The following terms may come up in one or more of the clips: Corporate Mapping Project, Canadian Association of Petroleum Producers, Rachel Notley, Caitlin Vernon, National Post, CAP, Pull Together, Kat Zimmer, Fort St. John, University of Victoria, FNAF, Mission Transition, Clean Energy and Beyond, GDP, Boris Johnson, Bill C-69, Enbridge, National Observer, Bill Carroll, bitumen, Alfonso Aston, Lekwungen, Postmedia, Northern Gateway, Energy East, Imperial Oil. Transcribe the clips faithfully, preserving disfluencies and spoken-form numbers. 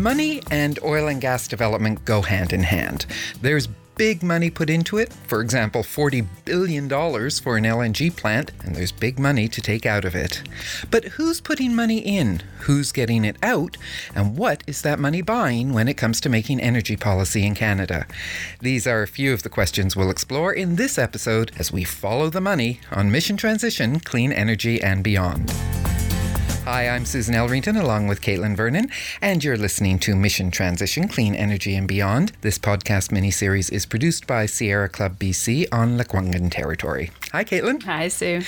Money and oil and gas development go hand in hand. There's big money put into it, for example, forty billion dollars for an L N G plant, and there's big money to take out of it. But who's putting money in, who's getting it out, and what is that money buying when it comes to making energy policy in Canada? These are a few of the questions we'll explore in this episode as we follow the money on Mission Transition, Clean Energy and Beyond. Hi, I'm Susan Elrington, along with Caitlin Vernon, and you're listening to Mission Transition, Clean Energy and Beyond. This podcast miniseries is produced by Sierra Club B C on Lekwungen territory. Hi, Caitlin. Hi, Sue.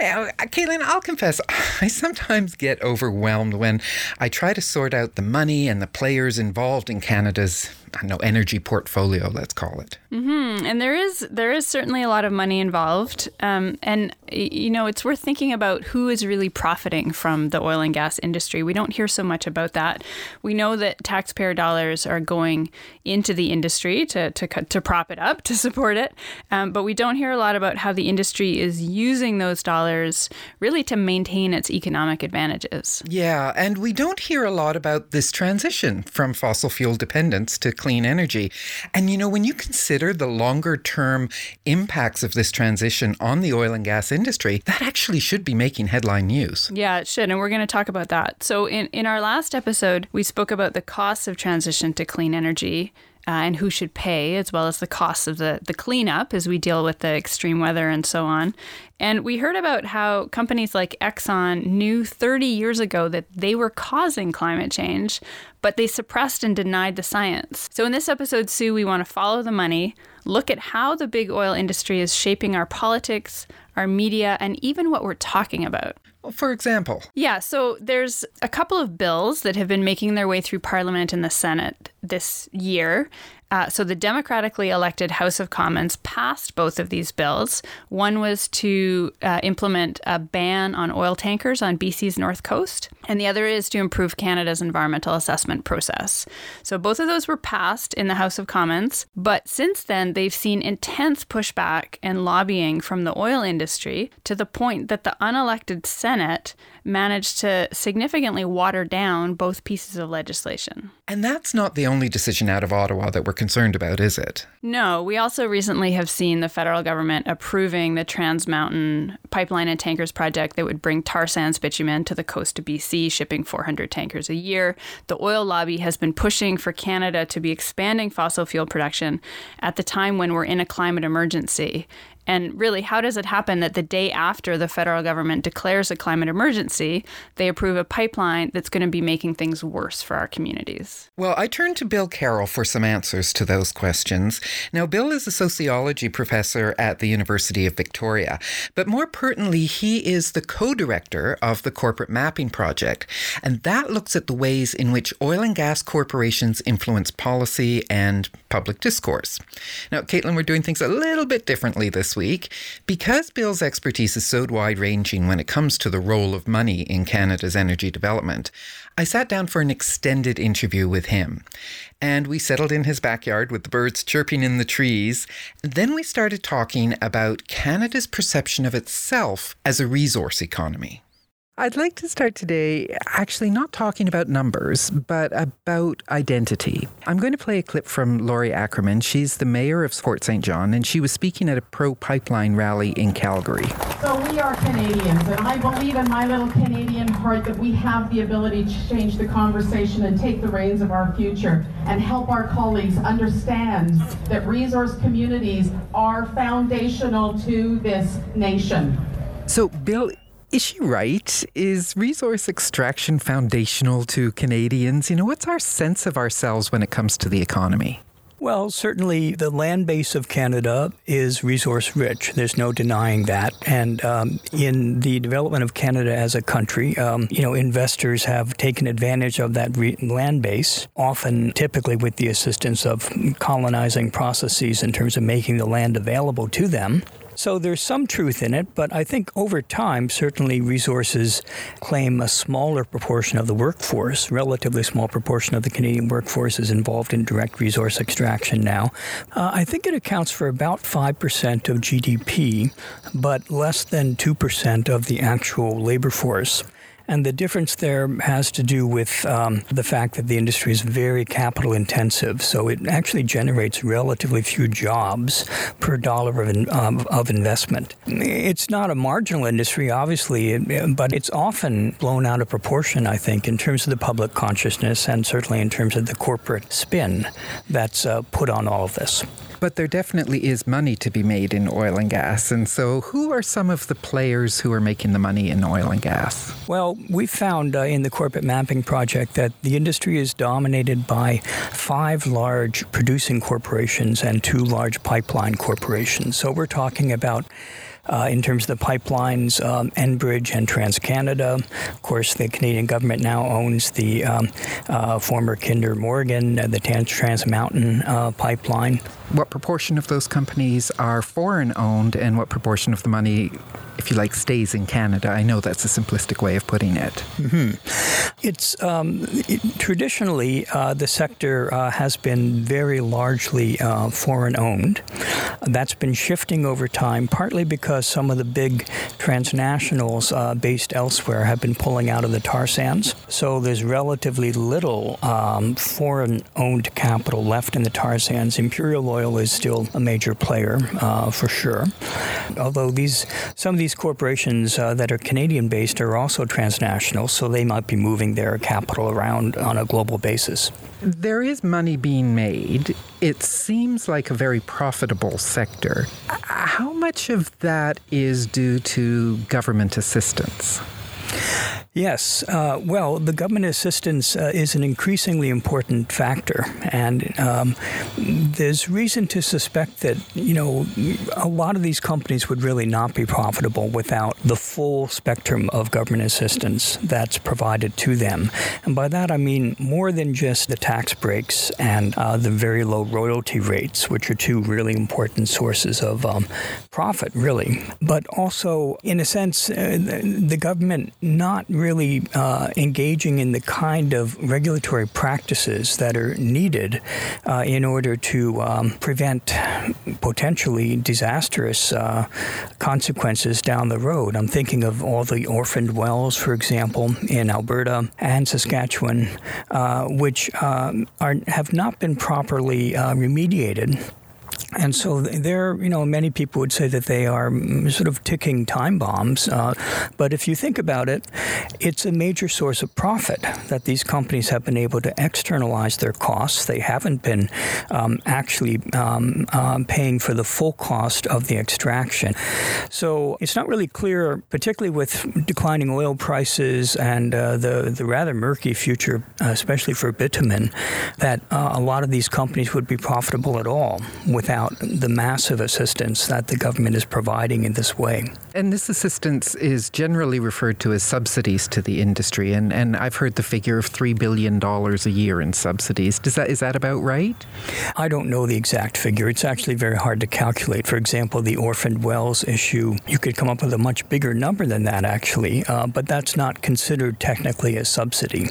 Uh, Caitlin, I'll confess, I sometimes get overwhelmed when I try to sort out the money and the players involved in Canada's I don't know, energy portfolio, let's call it. Mm-hmm. And there is there is certainly a lot of money involved. Um, and, you know, it's worth thinking about who is really profiting from the oil and gas industry. We don't hear so much about that. We know that taxpayer dollars are going into the industry to to, to prop it up, to support it. Um, but we don't hear a lot about how the industry is using those dollars really to maintain its economic advantages. Yeah. And we don't hear a lot about this transition from fossil fuel dependence to clean energy. And, you know, when you consider the longer term impacts of this transition on the oil and gas industry, that actually should be making headline news. Yeah, it should. And we're going to talk about that. So in, in our last episode, we spoke about the costs of transition to clean energy. Uh, and who should pay, as well as the cost of the, the cleanup as we deal with the extreme weather and so on. And we heard about how companies like Exxon knew thirty years ago that they were causing climate change, but they suppressed and denied the science. So in this episode, Sue, we want to follow the money, look at how the big oil industry is shaping our politics, our media, and even what we're talking about. For example? Yeah, so there's a couple of bills that have been making their way through Parliament and the Senate this year. Uh, so the democratically elected House of Commons passed both of these bills. One was to uh, implement a ban on oil tankers on B C's North Coast, and the other is to improve Canada's environmental assessment process. So both of those were passed in the House of Commons, but since then they've seen intense pushback and lobbying from the oil industry to the point that the unelected Senate managed to significantly water down both pieces of legislation. And that's not the only decision out of Ottawa that we're concerned about, is it? No, we also recently have seen the federal government approving the Trans Mountain pipeline and tankers project that would bring tar sands bitumen to the coast of B C, shipping four hundred tankers a year. The oil lobby has been pushing for Canada to be expanding fossil fuel production at the time when we're in a climate emergency. And really, how does it happen that the day after the federal government declares a climate emergency, they approve a pipeline that's going to be making things worse for our communities? Well, I turned to Bill Carroll for some answers to those questions. Now, Bill is a sociology professor at the University of Victoria, but more pertinently, he is the co-director of the Corporate Mapping Project, and that looks at the ways in which oil and gas corporations influence policy and public discourse. Now, Caitlin, we're doing things a little bit differently this week, because Bill's expertise is so wide-ranging when it comes to the role of money in Canada's energy development. I sat down for an extended interview with him, and we settled in his backyard with the birds chirping in the trees. Then we started talking about Canada's perception of itself as a resource economy. I'd like to start today actually not talking about numbers, but about identity. I'm going to play a clip from Laurie Ackerman. She's the mayor of Fort Saint John, and she was speaking at a pro-pipeline rally in Calgary. So we are Canadians, and I believe in my little Canadian heart that we have the ability to change the conversation and take the reins of our future and help our colleagues understand that resource communities are foundational to this nation. So, Bill, is she right? Is resource extraction foundational to Canadians? You know, what's our sense of ourselves when it comes to the economy? Well, certainly the land base of Canada is resource rich. There's no denying that. And um, in the development of Canada as a country, um, you know, investors have taken advantage of that re- land base, often typically with the assistance of colonizing processes in terms of making the land available to them. So there's some truth in it, but I think over time, certainly resources claim a smaller proportion of the workforce. Relatively small proportion of the Canadian workforce is involved in direct resource extraction now. Uh, I think it accounts for about five percent of G D P, but less than two percent of the actual labor force. And the difference there has to do with um, the fact that the industry is very capital intensive. So it actually generates relatively few jobs per dollar of, in, um, of investment. It's not a marginal industry, obviously, but it's often blown out of proportion, I think, in terms of the public consciousness and certainly in terms of the corporate spin that's uh, put on all of this. But there definitely is money to be made in oil and gas. And so who are some of the players who are making the money in oil and gas? Well, we found uh, in the Corporate Mapping Project that the industry is dominated by five large producing corporations and two large pipeline corporations. So we're talking about Uh, in terms of the pipelines, um, Enbridge and TransCanada. Of course, the Canadian government now owns the um, uh, former Kinder Morgan, uh, the Trans Mountain uh, pipeline. What proportion of those companies are foreign-owned, and what proportion of the money, if you like, stays in Canada? I know that's a simplistic way of putting it. Mm-hmm. It's um, it, traditionally, uh, the sector uh, has been very largely uh, foreign-owned. That's been shifting over time, partly because some of the big transnationals uh, based elsewhere have been pulling out of the tar sands. So there's relatively little um, foreign-owned capital left in the tar sands. Imperial Oil is still a major player, uh, for sure. Although these some of these corporations uh, that are Canadian-based are also transnational, so they might be moving their capital around on a global basis. There is money being made. It seems like a very profitable sector. How much of that is due to government assistance? Yes. Uh, well, the government assistance uh, is an increasingly important factor. And um, there's reason to suspect that, you know, a lot of these companies would really not be profitable without the full spectrum of government assistance that's provided to them. And by that, I mean more than just the tax breaks and uh, the very low royalty rates, which are two really important sources of um, profit, really. But also, in a sense, uh, the government not really really uh, engaging in the kind of regulatory practices that are needed uh, in order to um, prevent potentially disastrous uh, consequences down the road. I'm thinking of all the orphaned wells, for example, in Alberta and Saskatchewan, uh, which um, are, have not been properly uh, remediated. And so there, you know, many people would say that they are sort of ticking time bombs. Uh, but if you think about it, it's a major source of profit that these companies have been able to externalize their costs. They haven't been um, actually um, um, paying for the full cost of the extraction. So it's not really clear, particularly with declining oil prices and uh, the, the rather murky future, especially for bitumen, that uh, a lot of these companies would be profitable at all without the massive assistance that the government is providing in this way. And this assistance is generally referred to as subsidies to the industry, and, and I've heard the figure of three billion dollars a year in subsidies. Does that, is that about right? I don't know the exact figure. It's actually very hard to calculate. For example, the orphaned wells issue, you could come up with a much bigger number than that, actually, uh, but that's not considered technically a subsidy.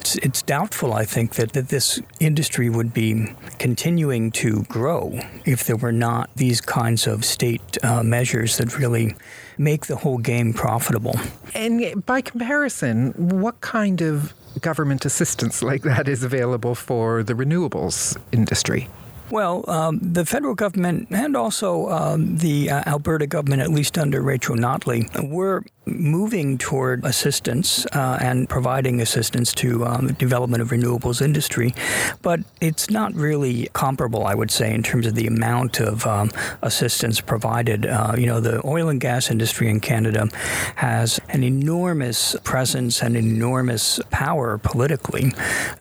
It's, it's doubtful, I think, that, that this industry would be continuing to grow if there were not these kinds of state uh, measures that really make the whole game profitable. And by comparison, what kind of government assistance like that is available for the renewables industry? Well, um, the federal government and also um, the uh, Alberta government, at least under Rachel Notley, were moving toward assistance uh, and providing assistance to um, the development of renewables industry. But it's not really comparable, I would say, in terms of the amount of um, assistance provided. Uh, you know, the oil and gas industry in Canada has an enormous presence and enormous power politically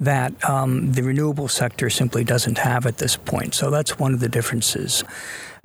that um, the renewable sector simply doesn't have at this point. So that's one of the differences.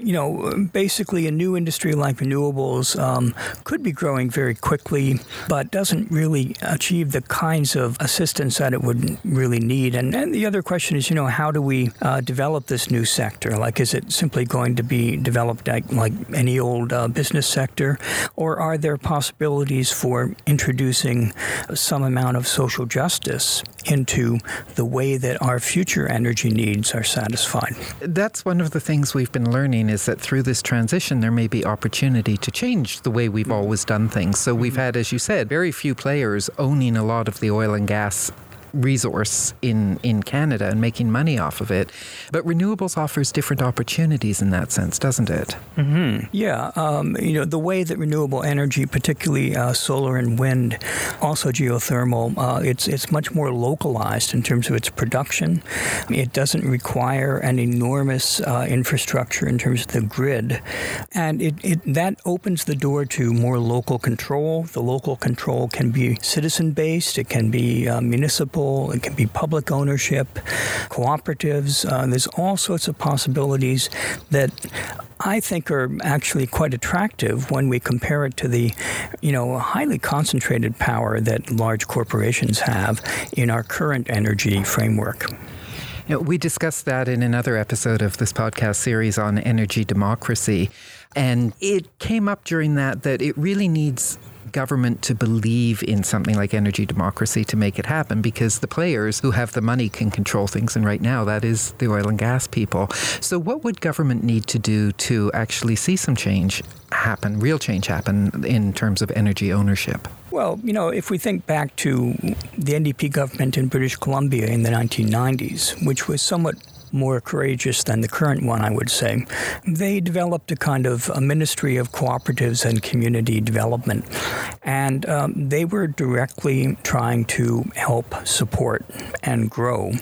You know, basically a new industry like renewables um, could be growing very quickly, but doesn't really achieve the kinds of assistance that it would really need. And, and the other question is, you know, how do we uh, develop this new sector? Like, is it simply going to be developed like, like any old uh, business sector? Or are there possibilities for introducing some amount of social justice into the way that our future energy needs are satisfied? That's one of the things we've been learning line is that through this transition, there may be opportunity to change the way we've always done things. So we've had, as you said, very few players owning a lot of the oil and gas resource in, in Canada and making money off of it. But renewables offers different opportunities in that sense, doesn't it? Mm-hmm. Yeah. Um, you know, the way that renewable energy, particularly uh, solar and wind, also geothermal, uh, it's it's much more localized in terms of its production. It doesn't require an enormous uh, infrastructure in terms of the grid. And it, it that opens the door to more local control. The local control can be citizen-based. It can be uh, municipal. It can be public ownership, cooperatives. Uh, there's all sorts of possibilities that I think are actually quite attractive when we compare it to the, you know, highly concentrated power that large corporations have in our current energy framework. You know, we discussed that in another episode of this podcast series on energy democracy. And it came up during that that it really needs government to believe in something like energy democracy to make it happen, because the players who have the money can control things. And right now, that is the oil and gas people. So what would government need to do to actually see some change happen, real change happen in terms of energy ownership? Well, you know, if we think back to the N D P government in British Columbia in the nineteen nineties, which was somewhat more courageous than the current one, I would say. They developed a kind of a ministry of cooperatives and community development. And um, they were directly trying to help support and grow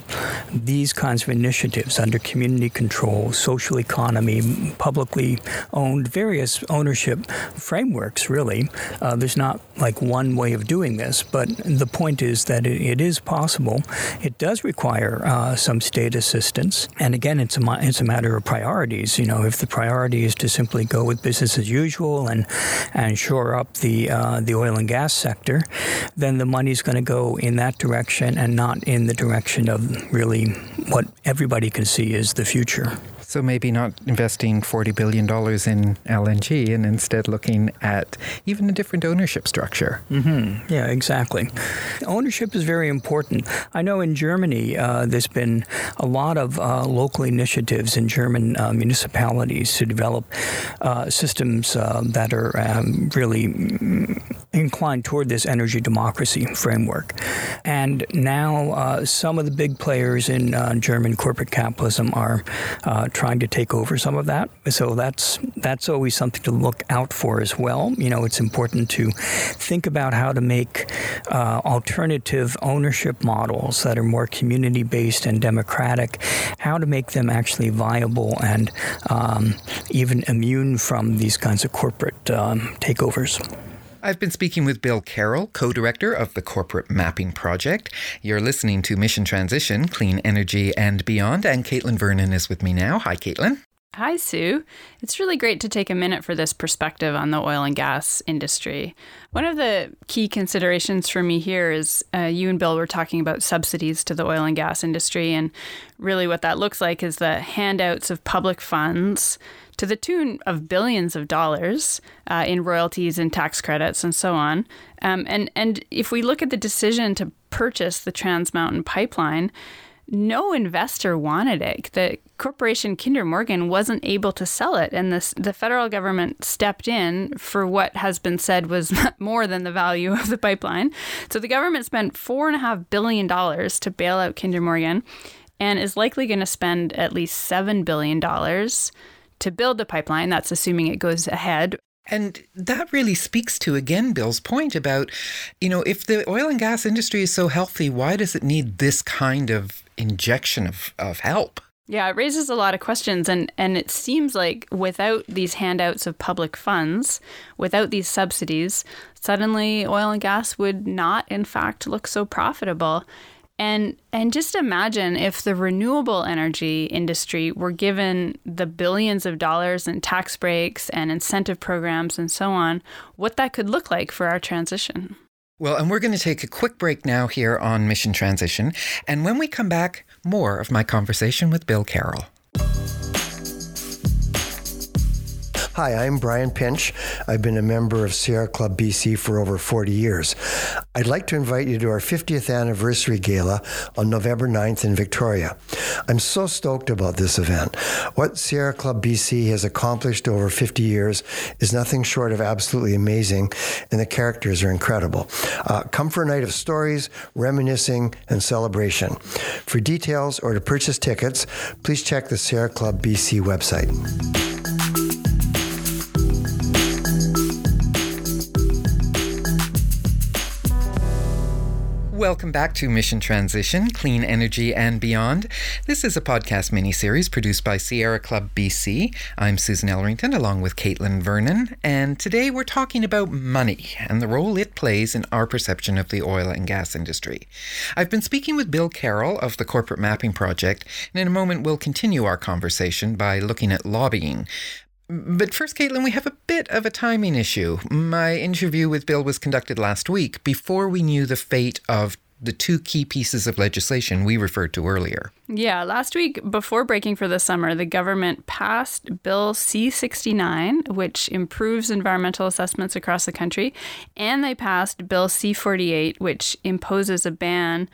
these kinds of initiatives under community control, social economy, publicly owned, various ownership frameworks, really. Uh, there's not like one way of doing this, but the point is that it, it is possible. It does require uh, some state assistance. And again, it's a, it's a matter of priorities. You know, if the priority is to simply go with business as usual and and shore up the uh, the oil and gas sector, then the money's going to go in that direction and not in the direction of really what everybody can see is the future. So maybe not investing forty billion dollars in L N G and instead looking at even a different ownership structure. Mm-hmm. Yeah, exactly. Ownership is very important. I know in Germany, uh, there's been a lot of uh, local initiatives in German uh, municipalities to develop uh, systems uh, that are um, really inclined toward this energy democracy framework. And now uh, some of the big players in uh, German corporate capitalism are uh, trying to take over some of that. So that's that's always something to look out for as well. You know, it's important to think about how to make uh, alternative ownership models that are more community-based and democratic, how to make them actually viable and um, even immune from these kinds of corporate um, takeovers. I've been speaking with Bill Carroll, co-director of the Corporate Mapping Project. You're listening to Mission Transition, Clean Energy and Beyond, and Caitlin Vernon is with me now. Hi, Caitlin. Hi, Sue. It's really great to take a minute for this perspective on the oil and gas industry. One of the key considerations for me here is uh, you and Bill were talking about subsidies to the oil and gas industry, and really what that looks like is the handouts of public funds to the tune of billions of dollars uh, in royalties and tax credits and so on. Um, and, and if we look at the decision to purchase the Trans Mountain pipeline, no investor wanted it. The corporation Kinder Morgan wasn't able to sell it, and this, the federal government stepped in for what has been said was more than the value of the pipeline. So the government spent four point five billion dollars to bail out Kinder Morgan and is likely going to spend at least seven billion dollars to build the pipeline. That's assuming it goes ahead. And that really speaks to, again, Bill's point about, you know, if the oil and gas industry is so healthy, why does it need this kind of injection of, of help? Yeah, it raises a lot of questions. And, and it seems like without these handouts of public funds, without these subsidies, suddenly oil and gas would not, in fact, look so profitable. And and just imagine if the renewable energy industry were given the billions of dollars in tax breaks and incentive programs and so on, what that could look like for our transition. Well, and we're going to take a quick break now here on Mission Transition. And when we come back, more of my conversation with Bill Carroll. Hi, I'm Brian Pinch. I've been a member of Sierra Club B C for over forty years. I'd like to invite you to our fiftieth anniversary gala on November ninth in Victoria. I'm so stoked about this event. What Sierra Club B C has accomplished over fifty years is nothing short of absolutely amazing, and the characters are incredible. Uh, come for a night of stories, reminiscing, and celebration. For details or to purchase tickets, please check the Sierra Club B C website. Welcome back to Mission Transition, Clean Energy and Beyond. This is a podcast miniseries produced by Sierra Club B C. I'm Susan Elrington, along with Caitlin Vernon, and today we're talking about money and the role it plays in our perception of the oil and gas industry. I've been speaking with Bill Carroll of the Corporate Mapping Project, and in a moment we'll continue our conversation by looking at lobbying. But first, Caitlin, we have a bit of a timing issue. My interview with Bill was conducted last week before we knew the fate of the two key pieces of legislation we referred to earlier. Yeah, last week, before breaking for the summer, the government passed Bill C sixty-nine, which improves environmental assessments across the country, and they passed Bill C forty-eight, which imposes a ban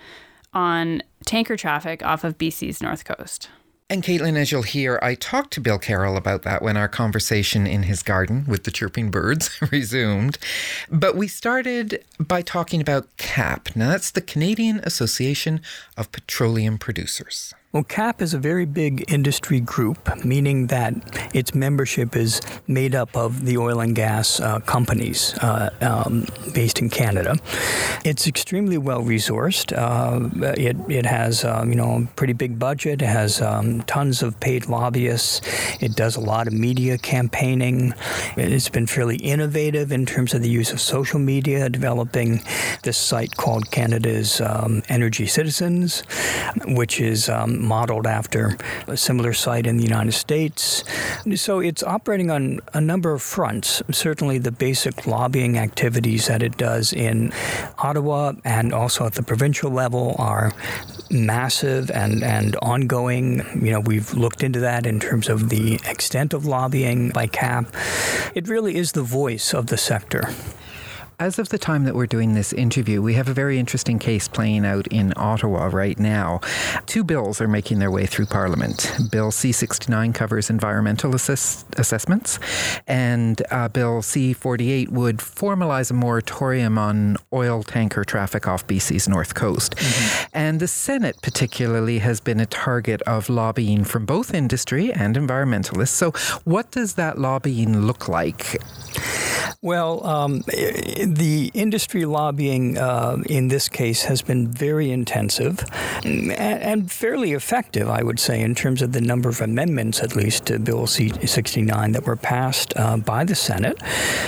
on tanker traffic off of B C's North Coast. And Caitlin, as you'll hear, I talked to Bill Carroll about that when our conversation in his garden with the chirping birds resumed. But we started by talking about CAP. Now, that's the Canadian Association of Petroleum Producers. Well, CAP is a very big industry group, meaning that its membership is made up of the oil and gas uh, companies uh, um, based in Canada. It's extremely well-resourced. Uh, it it has, um, you know, a pretty big budget. It has um, tons of paid lobbyists. It does a lot of media campaigning. It's been fairly innovative in terms of the use of social media, developing this site called Canada's um, Energy Citizens, which is Um, modeled after a similar site in the United States. So it's operating on a number of fronts, certainly the basic lobbying activities that it does in Ottawa and also at the provincial level are massive and, and ongoing. You know, we've looked into that in terms of the extent of lobbying by CAP. It really is the voice of the sector. As of the time that we're doing this interview, we have a very interesting case playing out in Ottawa right now. Two bills are making their way through Parliament. Bill C sixty-nine covers environmental assess- assessments, and uh, Bill C forty-eight would formalize a moratorium on oil tanker traffic off B C's North Coast. Mm-hmm. And the Senate particularly has been a target of lobbying from both industry and environmentalists. So what does that lobbying look like? Well, um, the industry lobbying uh, in this case has been very intensive and, and fairly effective, I would say, in terms of the number of amendments, at least, to Bill C sixty-nine that were passed uh, by the Senate.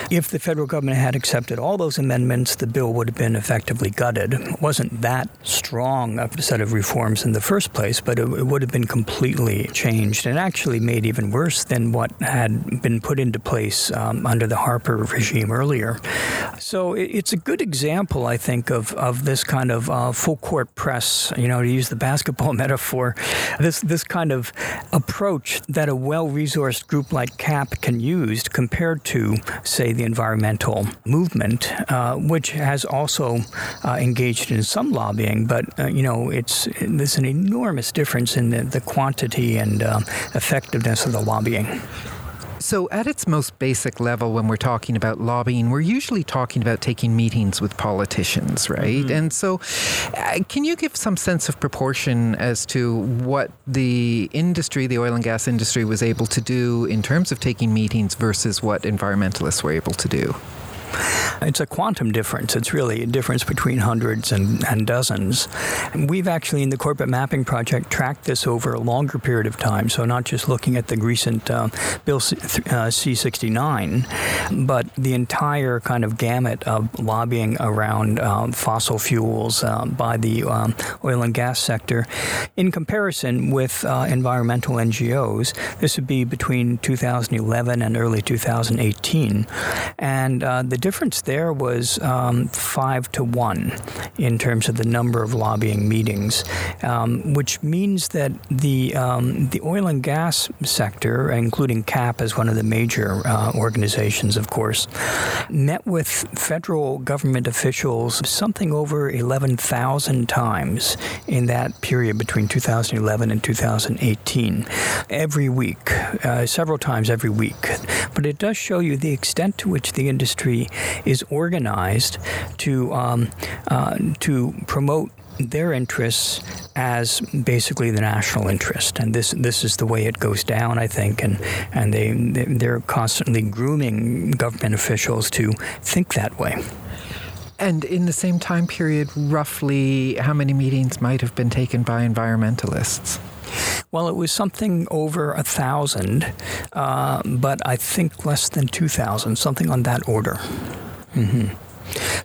If the federal government had accepted all those amendments, the bill would have been effectively gutted. It wasn't that strong a set of reforms in the first place, but it, it would have been completely changed and actually made even worse than what had been put into place um, under the Harper regime earlier. So it's a good example, I think, of, of this kind of uh, full-court press, you know, to use the basketball metaphor, this this kind of approach that a well-resourced group like CAP can use compared to, say, the environmental movement, uh, which has also uh, engaged in some lobbying. But, uh, you know, it's there's an enormous difference in the, the quantity and uh, effectiveness of the lobbying. So at its most basic level, when we're talking about lobbying, we're usually talking about taking meetings with politicians, right? Mm-hmm. And so uh, can you give some sense of proportion as to what the industry, the oil and gas industry, was able to do in terms of taking meetings versus what environmentalists were able to do? It's a quantum difference. It's really a difference between hundreds and, and dozens. And we've actually, in the Corporate Mapping Project, tracked this over a longer period of time, so not just looking at the recent uh, Bill C, uh, C sixty-nine, but the entire kind of gamut of lobbying around um, fossil fuels uh, by the um, oil and gas sector. In comparison with uh, environmental N G Os, this would be between two thousand eleven and early two thousand eighteen. And uh, the difference there was um, five to one in terms of the number of lobbying meetings, um, which means that the um, the oil and gas sector, including C A P as one of the major uh, organizations, of course, met with federal government officials something over eleven thousand times in that period between two thousand eleven and two thousand eighteen, every week, uh, several times every week. But it does show you the extent to which the industry is organized to um, uh, to promote their interests as basically the national interest. And this this is the way it goes down, I think, and, and they they're constantly grooming government officials to think that way. And in the same time period, roughly how many meetings might have been taken by environmentalists? Well, it was something over a thousand, uh, but I think less than two thousand, something on that order. Mm-hmm.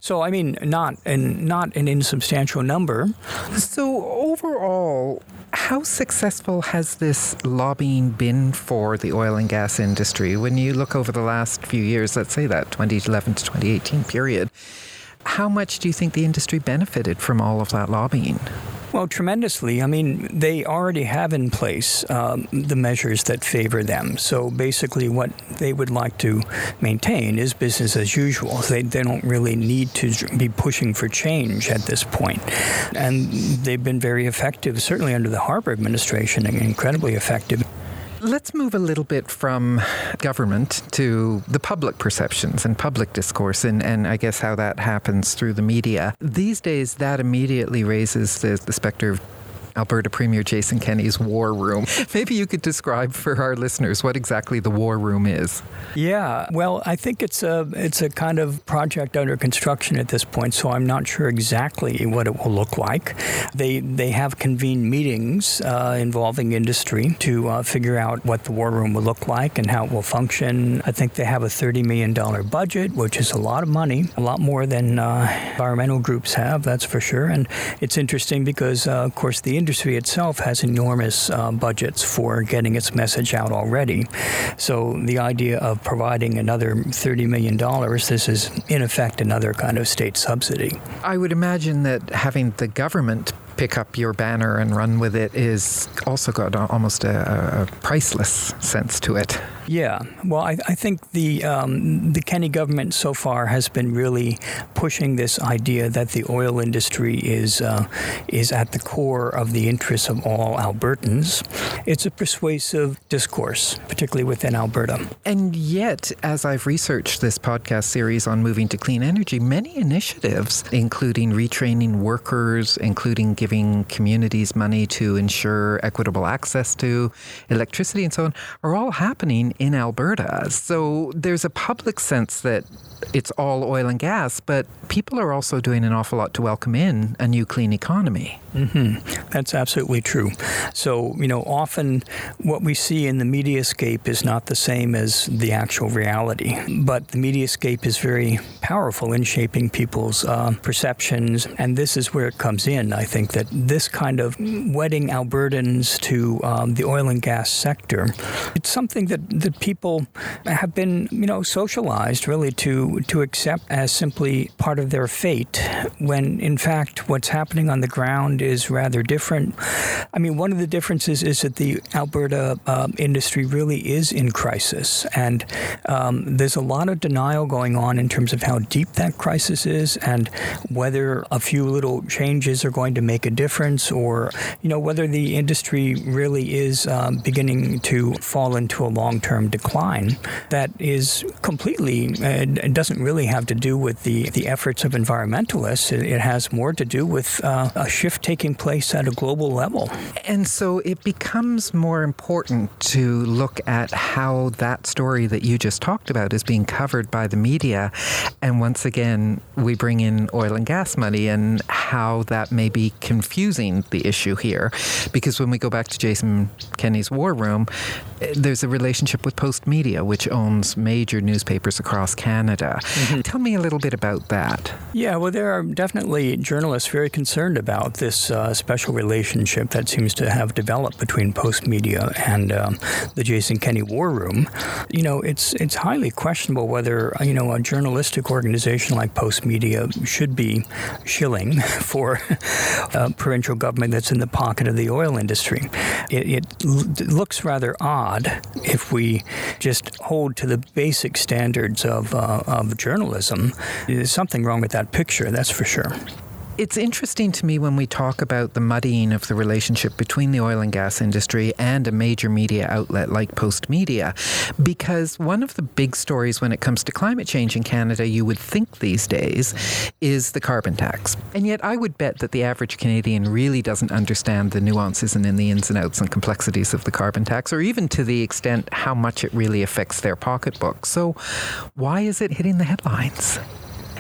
So, I mean, not an, not an insubstantial number. So, overall, how successful has this lobbying been for the oil and gas industry? When you look over the last few years, let's say that twenty eleven to twenty eighteen period, how much do you think the industry benefited from all of that lobbying? Well, tremendously. I mean, they already have in place um, the measures that favor them. So basically what they would like to maintain is business as usual. They, they don't really need to be pushing for change at this point. And they've been very effective, certainly under the Harper administration, incredibly effective. Let's move a little bit from government to the public perceptions and public discourse and, and I guess how that happens through the media. These days, that immediately raises the, the specter of Alberta Premier Jason Kenney's war room. Maybe you could describe for our listeners what exactly the war room is. Yeah, well, I think it's a it's a kind of project under construction at this point, so I'm not sure exactly what it will look like. They they have convened meetings uh, involving industry to uh, figure out what the war room will look like and how it will function. I think they have a thirty million dollars budget, which is a lot of money, a lot more than uh, environmental groups have, that's for sure. And it's interesting because, uh, of course, the industry industry itself has enormous uh, budgets for getting its message out already. So the idea of providing another thirty million dollars, this is in effect another kind of state subsidy. I would imagine that having the government pick up your banner and run with it is also got almost a, a priceless sense to it. Yeah. Well, I, I think the um, the Kenney government so far has been really pushing this idea that the oil industry is uh, is at the core of the interests of all Albertans. It's a persuasive discourse, particularly within Alberta. And yet, as I've researched this podcast series on moving to clean energy, many initiatives, including retraining workers, including giving giving communities money to ensure equitable access to electricity and so on, are all happening in Alberta. So there's a public sense that it's all oil and gas, but people are also doing an awful lot to welcome in a new clean economy. Mm-hmm. That's absolutely true. So, you know, often what we see in the mediascape is not the same as the actual reality, but the mediascape is very powerful in shaping people's uh, perceptions, and this is where it comes in. I think that this kind of wedding Albertans to um, the oil and gas sector, it's something that, that people have been, you know, socialized really to to accept as simply part of their fate, when in fact what's happening on the ground is rather different. I mean, one of the differences is that the Alberta uh, industry really is in crisis, and um, there's a lot of denial going on in terms of how deep that crisis is and whether a few little changes are going to make a difference, or, you know, whether the industry really is um, beginning to fall into a long-term decline that is completely uh, It doesn't really have to do with the, the efforts of environmentalists. It, it has more to do with uh, a shift taking place at a global level. And so it becomes more important to look at how that story that you just talked about is being covered by the media. And once again, we bring in oil and gas money and how that may be confusing the issue here. Because when we go back to Jason Kenney's war room, there's a relationship with Postmedia, which owns major newspapers across Canada. Mm-hmm. Tell me a little bit about that. Yeah, well, there are definitely journalists very concerned about this uh, special relationship that seems to have developed between Postmedia and um, the Jason Kenney War Room. You know, it's it's highly questionable whether, you know, a journalistic organization like Postmedia should be shilling for a provincial government that's in the pocket of the oil industry. It, it l- looks rather odd if we just hold to the basic standards of uh, of journalism. There's something wrong with that picture, that's for sure. It's interesting to me when we talk about the muddying of the relationship between the oil and gas industry and a major media outlet like Postmedia, because one of the big stories when it comes to climate change in Canada, you would think these days, is the carbon tax. And yet I would bet that the average Canadian really doesn't understand the nuances and in the ins and outs and complexities of the carbon tax, or even to the extent how much it really affects their pocketbook. So why is it hitting the headlines?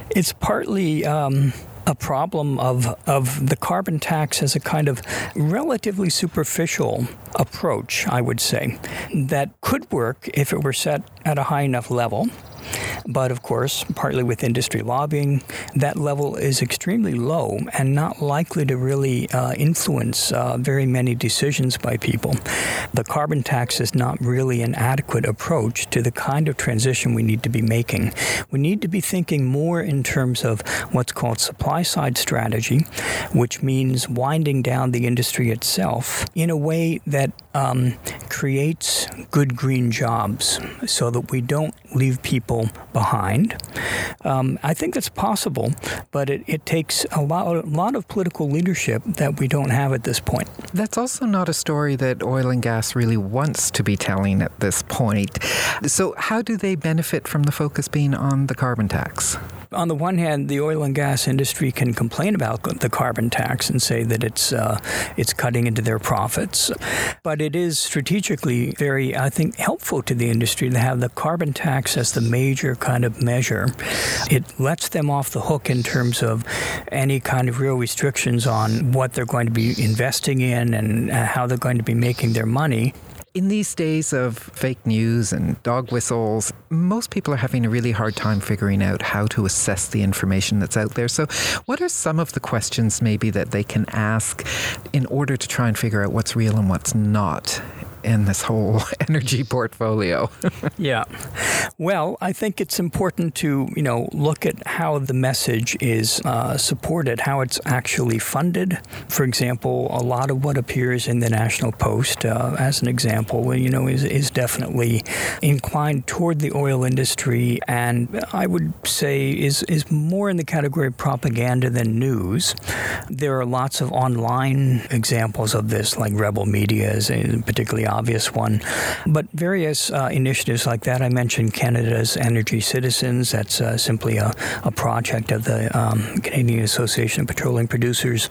It's partly... Um a problem of of the carbon tax as a kind of relatively superficial approach, I would say, that could work if it were set at a high enough level. But of course, partly with industry lobbying, that level is extremely low and not likely to really uh, influence uh, very many decisions by people. The carbon tax is not really an adequate approach to the kind of transition we need to be making. We need to be thinking more in terms of what's called supply side strategy, which means winding down the industry itself in a way that um, creates good green jobs so that we don't leave people behind. Um, I think that's possible, but it, it takes a lot, a lot of political leadership that we don't have at this point. That's also not a story that oil and gas really wants to be telling at this point. So how do they benefit from the focus being on the carbon tax? On the one hand, the oil and gas industry can complain about the carbon tax and say that it's uh, it's cutting into their profits. But it is strategically very, I think, helpful to the industry to have the carbon tax as the major kind of measure. It lets them off the hook in terms of any kind of real restrictions on what they're going to be investing in and how they're going to be making their money. In these days of fake news and dog whistles, most people are having a really hard time figuring out how to assess the information that's out there. So what are some of the questions maybe that they can ask in order to try and figure out what's real and what's not in this whole energy portfolio? Yeah. Well, I think it's important to, you know, look at how the message is uh, supported, how it's actually funded. For example, a lot of what appears in the National Post, uh, as an example, you know, is, is definitely inclined toward the oil industry, and I would say is, is more in the category of propaganda than news. There are lots of online examples of this, like Rebel Media is particularly obvious one, but various uh, initiatives like that. I mentioned Canada's Energy Citizens. That's uh, simply a, a project of the um, Canadian Association of Petroleum Producers.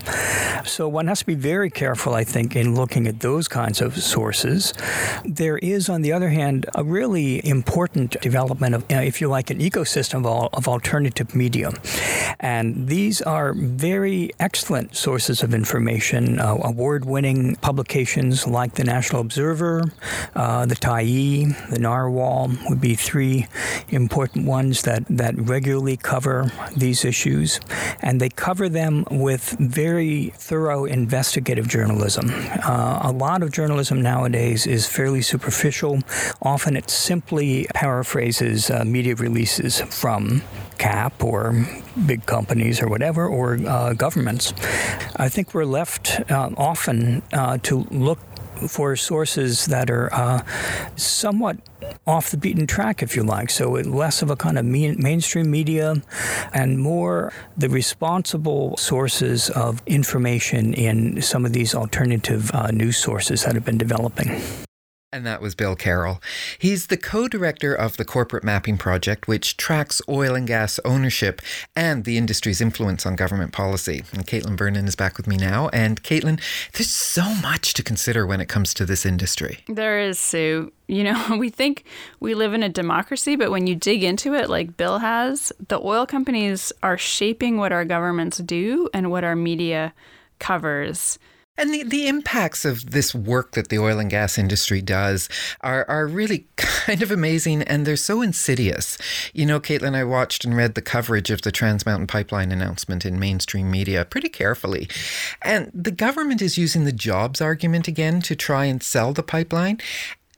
So one has to be very careful, I think, in looking at those kinds of sources. There is, on the other hand, a really important development of, you know, if you like, an ecosystem of, of alternative media. And these are very excellent sources of information, uh, award-winning publications like the National Observer, uh, the T A I, the Narwhal would be three important ones that, that regularly cover these issues, and they cover them with very thorough investigative journalism. Uh, a lot of journalism nowadays is fairly superficial. Often it simply paraphrases uh, media releases from C A P or big companies or whatever, or uh, governments. I think we're left uh, often uh, to look for sources that are uh, somewhat off the beaten track, if you like. So less of a kind of mean, mainstream media and more the responsible sources of information in some of these alternative uh, news sources that have been developing. And that was Bill Carroll. He's the co-director of the Corporate Mapping Project, which tracks oil and gas ownership and the industry's influence on government policy. And Caitlin Vernon is back with me now. And Caitlin, there's so much to consider when it comes to this industry. There is, Sue. You know, we think we live in a democracy, but when you dig into it, like Bill has, the oil companies are shaping what our governments do and what our media covers. And the, the impacts of this work that the oil and gas industry does are, are really kind of amazing, and they're so insidious. You know, Caitlin, I watched and read the coverage of the Trans Mountain pipeline announcement in mainstream media pretty carefully. And the government is using the jobs argument again to try and sell the pipeline.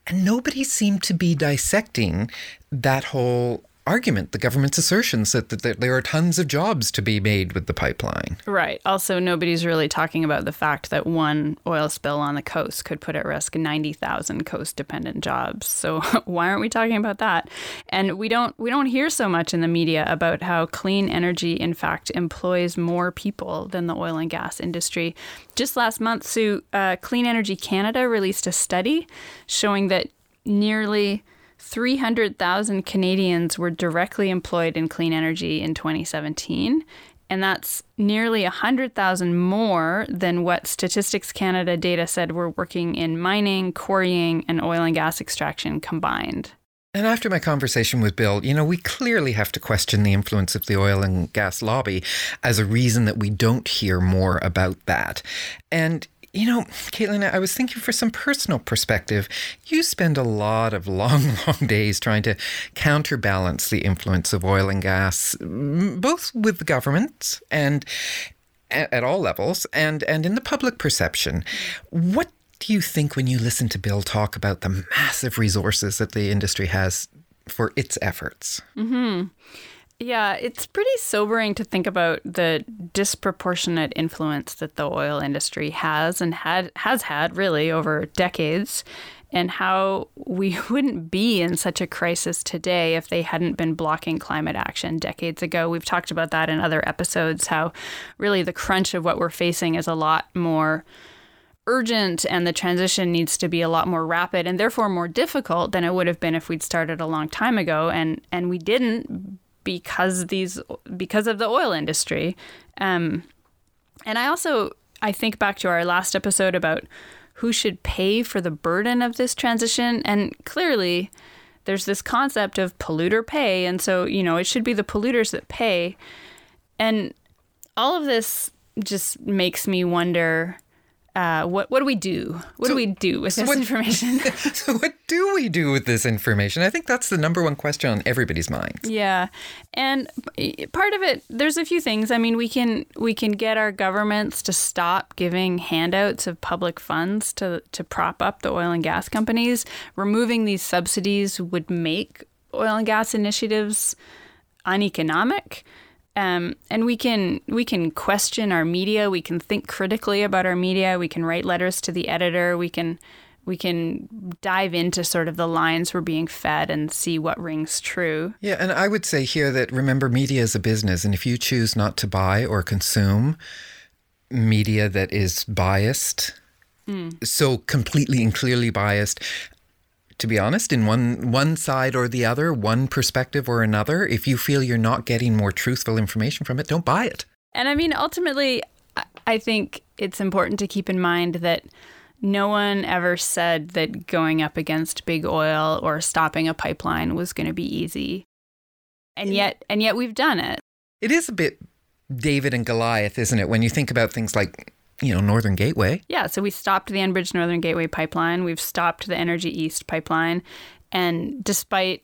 And nobody seemed to be dissecting that whole argument, the government's assertions that, that, that there are tons of jobs to be made with the pipeline. Right. Also, nobody's really talking about the fact that one oil spill on the coast could put at risk ninety thousand coast-dependent jobs. So why aren't we talking about that? And we don't we don't hear so much in the media about how clean energy, in fact, employs more people than the oil and gas industry. Just last month, Sue, uh, Clean Energy Canada released a study showing that nearly three hundred thousand Canadians were directly employed in clean energy in twenty seventeen, and that's nearly one hundred thousand more than what Statistics Canada data said were working in mining, quarrying, and oil and gas extraction combined. And after my conversation with Bill, you know, we clearly have to question the influence of the oil and gas lobby as a reason that we don't hear more about that. And you know, Caitlin, I was thinking for some personal perspective, you spend a lot of long, long days trying to counterbalance the influence of oil and gas, both with the government and at all levels and, and in the public perception. What do you think when you listen to Bill talk about the massive resources that the industry has for its efforts? Mm-hmm. Yeah, it's pretty sobering to think about the disproportionate influence that the oil industry has and had has had really over decades, and how we wouldn't be in such a crisis today if they hadn't been blocking climate action decades ago. We've talked about that in other episodes, how really the crunch of what we're facing is a lot more urgent, and the transition needs to be a lot more rapid and therefore more difficult than it would have been if we'd started a long time ago, and, and we didn't. Because these, because of the oil industry. Um, and I also, I think back to our last episode about who should pay for the burden of this transition. And clearly, there's this concept of polluter pay. And so, you know, it should be the polluters that pay. And all of this just makes me wonder, Uh, what what do we do? What so, do we do with this what, information? So what do we do with this information? I think that's the number one question on everybody's minds. Yeah. And part of it, there's a few things. I mean, we can we can get our governments to stop giving handouts of public funds to, to prop up the oil and gas companies. Removing these subsidies would make oil and gas initiatives uneconomic. Um, and we can we can question our media. We can think critically about our media. We can write letters to the editor. We can we can dive into sort of the lines we're being fed and see what rings true. Yeah, and I would say here that, remember, media is a business, and if you choose not to buy or consume media that is biased, mm. so completely and clearly biased, to be honest, in one one side or the other, one perspective or another, if you feel you're not getting more truthful information from it, don't buy it. And I mean, ultimately, I think it's important to keep in mind that no one ever said that going up against big oil or stopping a pipeline was going to be easy. And yet, and yet we've done it. It is a bit David and Goliath, isn't it? When you think about things like, you know, Northern Gateway. Yeah, so we stopped the Enbridge Northern Gateway pipeline. We've stopped the Energy East pipeline. And despite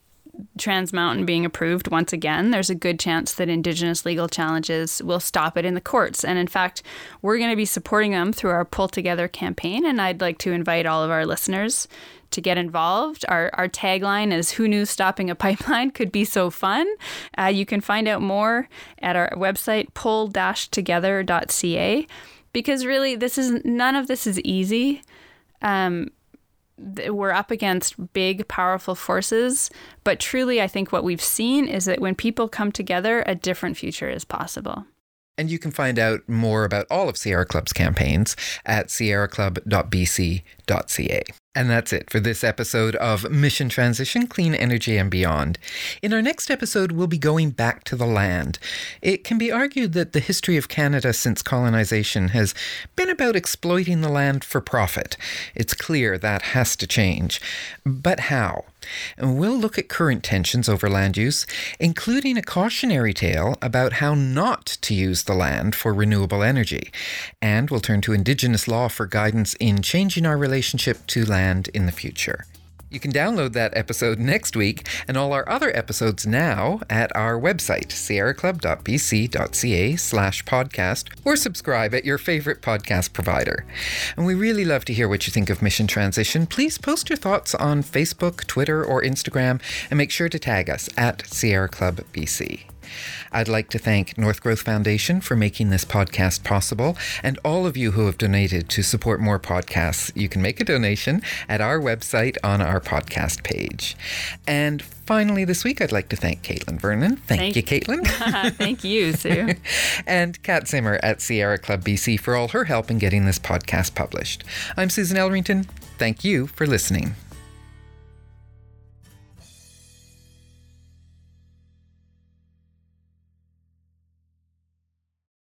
Trans Mountain being approved once again, there's a good chance that Indigenous legal challenges will stop it in the courts. And in fact, we're going to be supporting them through our Pull Together campaign. And I'd like to invite all of our listeners to get involved. Our our tagline is, "Who knew stopping a pipeline could be so fun?" Uh, you can find out more at our website, pull dash together dot c a. Because really, this is none of this is easy. Um, we're up against big, powerful forces. But truly, I think what we've seen is that when people come together, a different future is possible. And you can find out more about all of Sierra Club's campaigns at sierra club dot b c dot c a. And that's it for this episode of Mission Transition, Clean Energy and Beyond. In our next episode, we'll be going back to the land. It can be argued that the history of Canada since colonization has been about exploiting the land for profit. It's clear that has to change. But how? And we'll look at current tensions over land use, including a cautionary tale about how not to use the land for renewable energy. And we'll turn to Indigenous law for guidance in changing our relationship to land in the future. You can download that episode next week and all our other episodes now at our website, sierraclub.bc.ca slash podcast, or subscribe at your favorite podcast provider. And we really love to hear what you think of Mission Transition. Please post your thoughts on Facebook, Twitter, or Instagram, and make sure to tag us at Sierra Club B C. I'd like to thank North Growth Foundation for making this podcast possible, and all of you who have donated to support more podcasts. You can make a donation at our website on our podcast page. And finally, this week, I'd like to thank Caitlin Vernon. Thank, thank you, Caitlin. Thank you, Sue. And Kat Zimmer at Sierra Club B C for all her help in getting this podcast published. I'm Susan Elrington. Thank you for listening.